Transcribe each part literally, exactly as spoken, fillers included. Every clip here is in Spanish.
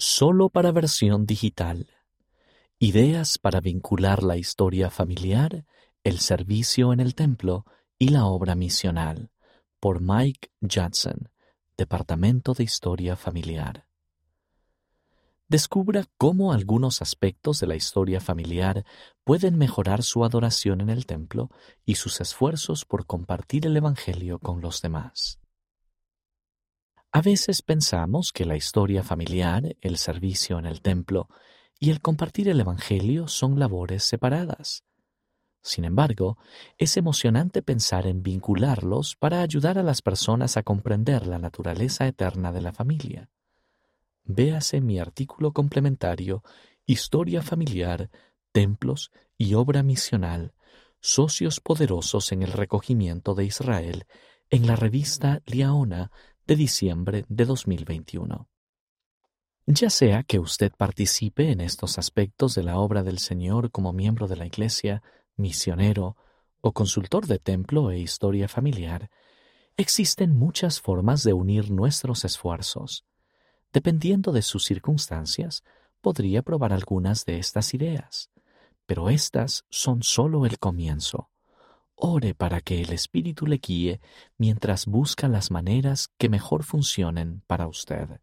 solo para versión digital. Ideas para vincular la historia familiar, el servicio en el templo y la obra misional, por Mike Judson, Departamento de Historia Familiar. Descubra cómo algunos aspectos de la historia familiar pueden mejorar su adoración en el templo y sus esfuerzos por compartir el Evangelio con los demás. A veces pensamos que la historia familiar, el servicio en el templo y el compartir el Evangelio son labores separadas. Sin embargo, es emocionante pensar en vincularlos para ayudar a las personas a comprender la naturaleza eterna de la familia. Véase mi artículo complementario Historia familiar, templos y obra misional, socios poderosos en el recogimiento de Israel, en la revista Liahona de diciembre de dos mil veintiuno. Ya sea que usted participe en estos aspectos de la obra del Señor como miembro de la Iglesia, misionero o consultor de templo e historia familiar, existen muchas formas de unir nuestros esfuerzos. Dependiendo de sus circunstancias, podría probar algunas de estas ideas, pero estas son solo el comienzo. Ore para que el Espíritu le guíe mientras busca las maneras que mejor funcionen para usted.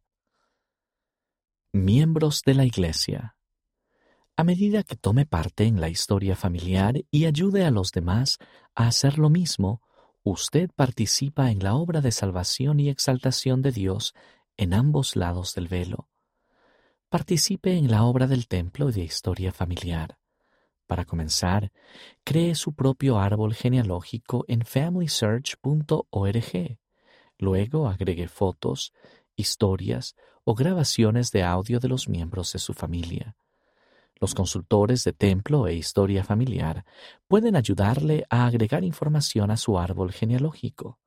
Miembros de la Iglesia. A medida que tome parte en la historia familiar y ayude a los demás a hacer lo mismo, usted participa en la obra de salvación y exaltación de Dios en ambos lados del velo. Participe en la obra del templo y de historia familiar. Para comenzar, cree su propio árbol genealógico en Family Search punto org. Luego agregue fotos, historias o grabaciones de audio de los miembros de su familia. Los consultores de templo e historia familiar pueden ayudarle a agregar información a su árbol genealógico.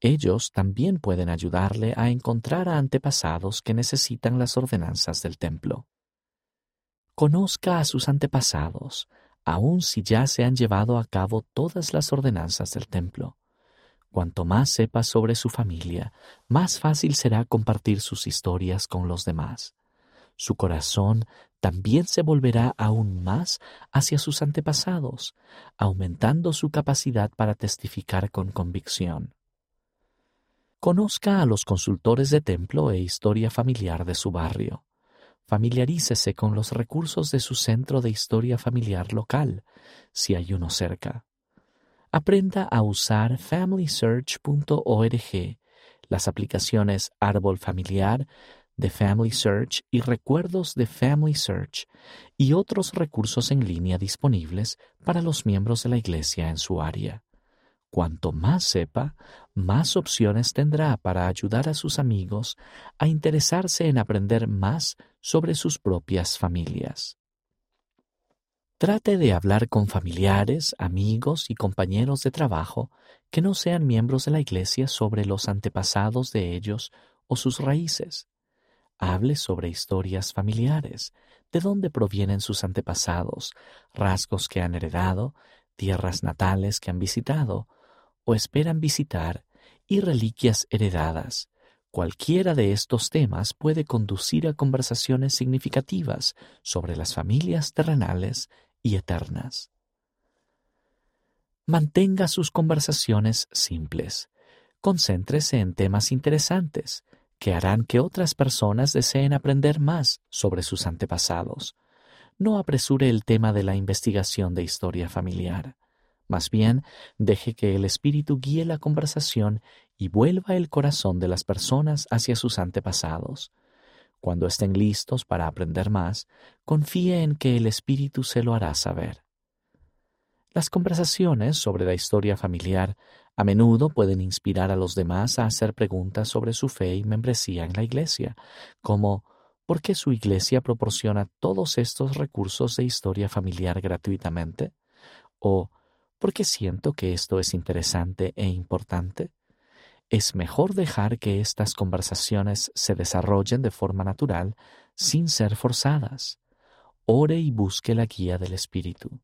Ellos también pueden ayudarle a encontrar a antepasados que necesitan las ordenanzas del templo. Conozca a sus antepasados, aun si ya se han llevado a cabo todas las ordenanzas del templo. Cuanto más sepa sobre su familia, más fácil será compartir sus historias con los demás. Su corazón también se volverá aún más hacia sus antepasados, aumentando su capacidad para testificar con convicción. Conozca a los consultores de templo e historia familiar de su barrio. Familiarícese con los recursos de su centro de historia familiar local, si hay uno cerca. Aprenda a usar Family Search punto org, las aplicaciones Árbol Familiar, de Family Search y Recuerdos de Family Search y otros recursos en línea disponibles para los miembros de la Iglesia en su área. Cuanto más sepa, más opciones tendrá para ayudar a sus amigos a interesarse en aprender más sobre sus propias familias. Trate de hablar con familiares, amigos y compañeros de trabajo que no sean miembros de la Iglesia sobre los antepasados de ellos o sus raíces. Hable sobre historias familiares, de dónde provienen sus antepasados, rasgos que han heredado, tierras natales que han visitado o esperan visitar y reliquias heredadas. Cualquiera de estos temas puede conducir a conversaciones significativas sobre las familias terrenales y eternas. Mantenga sus conversaciones simples. Concéntrese en temas interesantes que harán que otras personas deseen aprender más sobre sus antepasados. No apresure el tema de la investigación de historia familiar. Más bien, deje que el Espíritu guíe la conversación y vuelva el corazón de las personas hacia sus antepasados. Cuando estén listos para aprender más, confíe en que el Espíritu se lo hará saber. Las conversaciones sobre la historia familiar a menudo pueden inspirar a los demás a hacer preguntas sobre su fe y membresía en la Iglesia, como ¿por qué su Iglesia proporciona todos estos recursos de historia familiar gratuitamente? ¿O por qué siento que esto es interesante e importante? Es mejor dejar que estas conversaciones se desarrollen de forma natural, sin ser forzadas. Ore y busque la guía del Espíritu.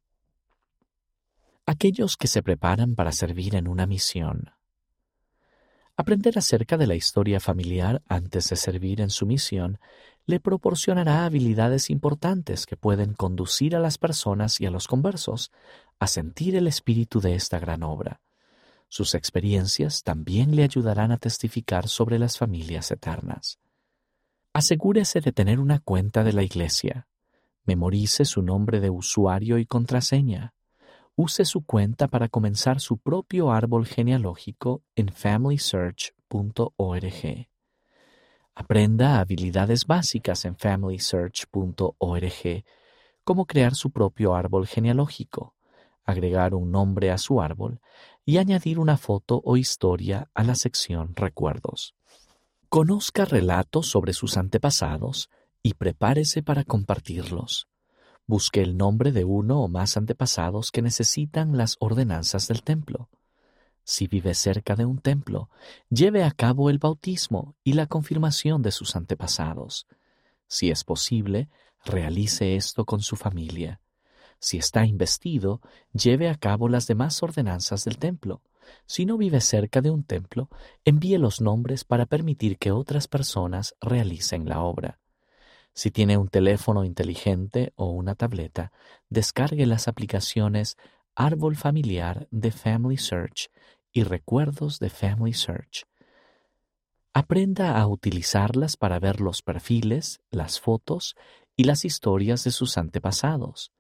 Aquellos que se preparan para servir en una misión. Aprender acerca de la historia familiar antes de servir en su misión le proporcionará habilidades importantes que pueden conducir a las personas y a los conversos a sentir el espíritu de esta gran obra. Sus experiencias también le ayudarán a testificar sobre las familias eternas. Asegúrese de tener una cuenta de la iglesia. Memorice su nombre de usuario y contraseña. Use su cuenta para comenzar su propio árbol genealógico en Family Search punto org. Aprenda habilidades básicas en Family Search punto org, como crear su propio árbol genealógico, agregar un nombre a su árbol y añadir una foto o historia a la sección Recuerdos. Conozca relatos sobre sus antepasados y prepárese para compartirlos. Busque el nombre de uno o más antepasados que necesitan las ordenanzas del templo. Si vive cerca de un templo, lleve a cabo el bautismo y la confirmación de sus antepasados. Si es posible, realice esto con su familia. Si está investido, lleve a cabo las demás ordenanzas del templo. Si no vive cerca de un templo, envíe los nombres para permitir que otras personas realicen la obra. Si tiene un teléfono inteligente o una tableta, descargue las aplicaciones Árbol Familiar de Family Search y Recuerdos de Family Search. Aprenda a utilizarlas para ver los perfiles, las fotos y las historias de sus antepasados.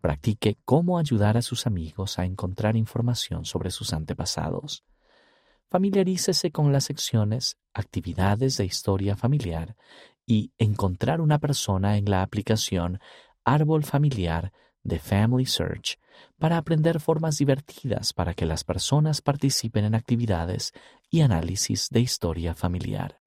Practique cómo ayudar a sus amigos a encontrar información sobre sus antepasados. Familiarícese con las secciones Actividades de Historia Familiar y Encontrar una persona en la aplicación Árbol Familiar de Family Search para aprender formas divertidas para que las personas participen en actividades y análisis de historia familiar.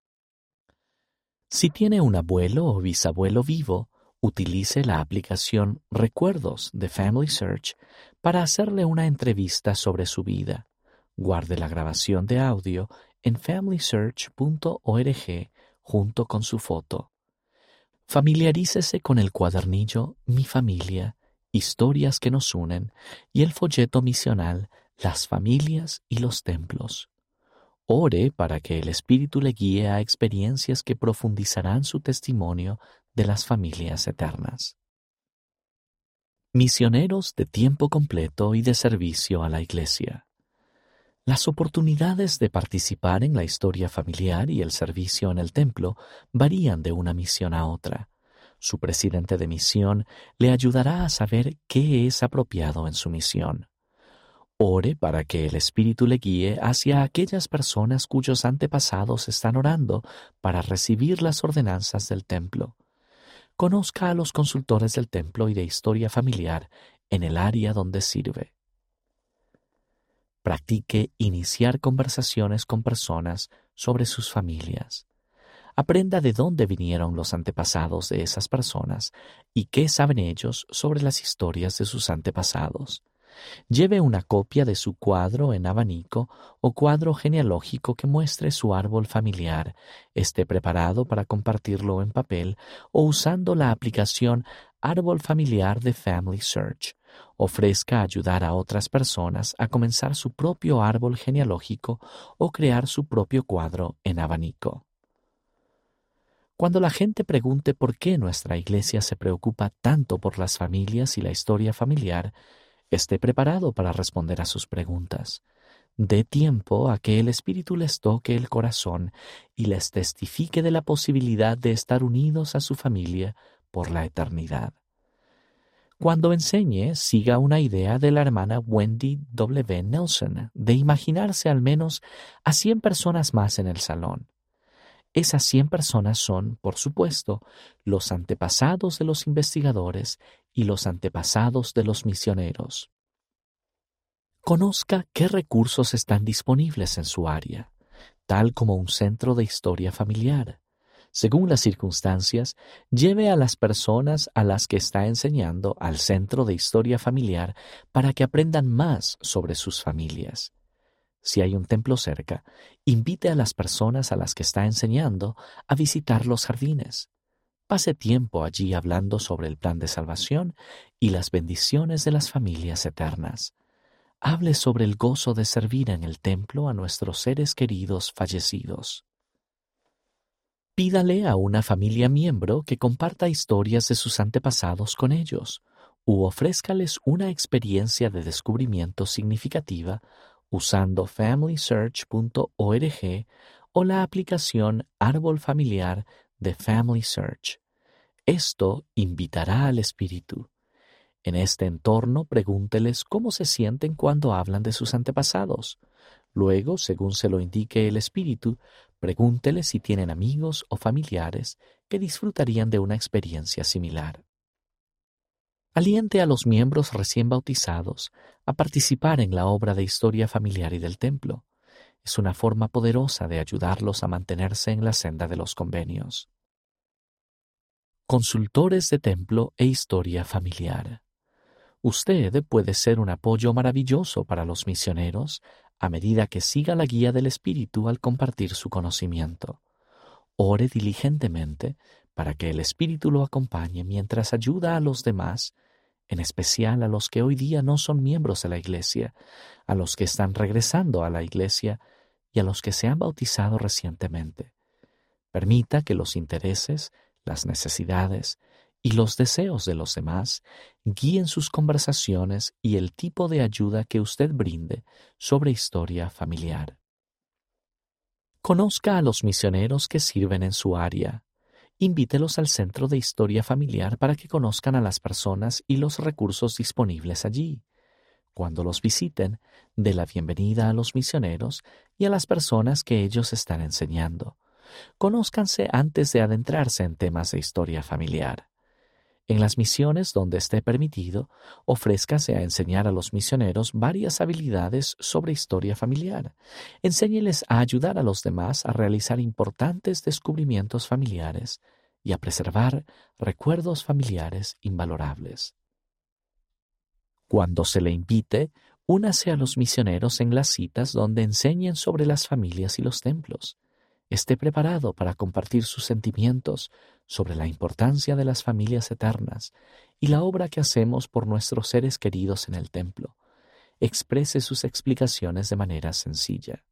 Si tiene un abuelo o bisabuelo vivo, utilice la aplicación Recuerdos de Family Search para hacerle una entrevista sobre su vida. Guarde la grabación de audio en Family Search punto org junto con su foto. Familiarícese con el cuadernillo Mi Familia, Historias que nos unen y el folleto misional Las Familias y los Templos. Ore para que el Espíritu le guíe a experiencias que profundizarán su testimonio de las familias eternas. Misioneros de tiempo completo y de servicio a la Iglesia. Las oportunidades de participar en la historia familiar y el servicio en el templo varían de una misión a otra. Su presidente de misión le ayudará a saber qué es apropiado en su misión. Ore para que el Espíritu le guíe hacia aquellas personas cuyos antepasados están orando para recibir las ordenanzas del templo. Conozca a los consultores del templo y de historia familiar en el área donde sirve. Practique iniciar conversaciones con personas sobre sus familias. Aprenda de dónde vinieron los antepasados de esas personas y qué saben ellos sobre las historias de sus antepasados. Lleve una copia de su cuadro en abanico o cuadro genealógico que muestre su árbol familiar, esté preparado para compartirlo en papel o usando la aplicación Árbol Familiar de Family Search. Ofrezca ayudar a otras personas a comenzar su propio árbol genealógico o crear su propio cuadro en abanico. Cuando la gente pregunte por qué nuestra iglesia se preocupa tanto por las familias y la historia familiar, esté preparado para responder a sus preguntas. Dé tiempo a que el Espíritu les toque el corazón y les testifique de la posibilidad de estar unidos a su familia por la eternidad. Cuando enseñe, siga una idea de la hermana Wendy doble u Nelson de imaginarse al menos a cien personas más en el salón. Esas cien personas son, por supuesto, los antepasados de los investigadores y los antepasados de los misioneros. Conozca qué recursos están disponibles en su área, tal como un centro de historia familiar. Según las circunstancias, lleve a las personas a las que está enseñando al centro de historia familiar para que aprendan más sobre sus familias. Si hay un templo cerca, invite a las personas a las que está enseñando a visitar los jardines. Pase tiempo allí hablando sobre el plan de salvación y las bendiciones de las familias eternas. Hable sobre el gozo de servir en el templo a nuestros seres queridos fallecidos. Pídale a una familia miembro que comparta historias de sus antepasados con ellos, u ofrézcales una experiencia de descubrimiento significativa usando Family Search punto org o la aplicación Árbol Familiar de Family Search. Esto invitará al espíritu. En este entorno, pregúnteles cómo se sienten cuando hablan de sus antepasados. Luego, según se lo indique el espíritu, pregúnteles si tienen amigos o familiares que disfrutarían de una experiencia similar. Aliente a los miembros recién bautizados a participar en la obra de historia familiar y del templo. Es una forma poderosa de ayudarlos a mantenerse en la senda de los convenios. Consultores de templo e historia familiar. Usted puede ser un apoyo maravilloso para los misioneros a medida que siga la guía del Espíritu al compartir su conocimiento. Ore diligentemente para que el Espíritu lo acompañe mientras ayuda a los demás, en especial a los que hoy día no son miembros de la Iglesia, a los que están regresando a la Iglesia y a los que se han bautizado recientemente. Permita que los intereses, las necesidades y los deseos de los demás guíen sus conversaciones y el tipo de ayuda que usted brinde sobre historia familiar. Conozca a los misioneros que sirven en su área. Invítelos al Centro de Historia Familiar para que conozcan a las personas y los recursos disponibles allí. Cuando los visiten, dé la bienvenida a los misioneros y a las personas que ellos están enseñando. Conózcanse antes de adentrarse en temas de historia familiar. En las misiones donde esté permitido, ofrézcase a enseñar a los misioneros varias habilidades sobre historia familiar. Enséñeles a ayudar a los demás a realizar importantes descubrimientos familiares y a preservar recuerdos familiares invalorables. Cuando se le invite, únase a los misioneros en las citas donde enseñen sobre las familias y los templos. Esté preparado para compartir sus sentimientos sobre la importancia de las familias eternas y la obra que hacemos por nuestros seres queridos en el templo. Exprese sus explicaciones de manera sencilla.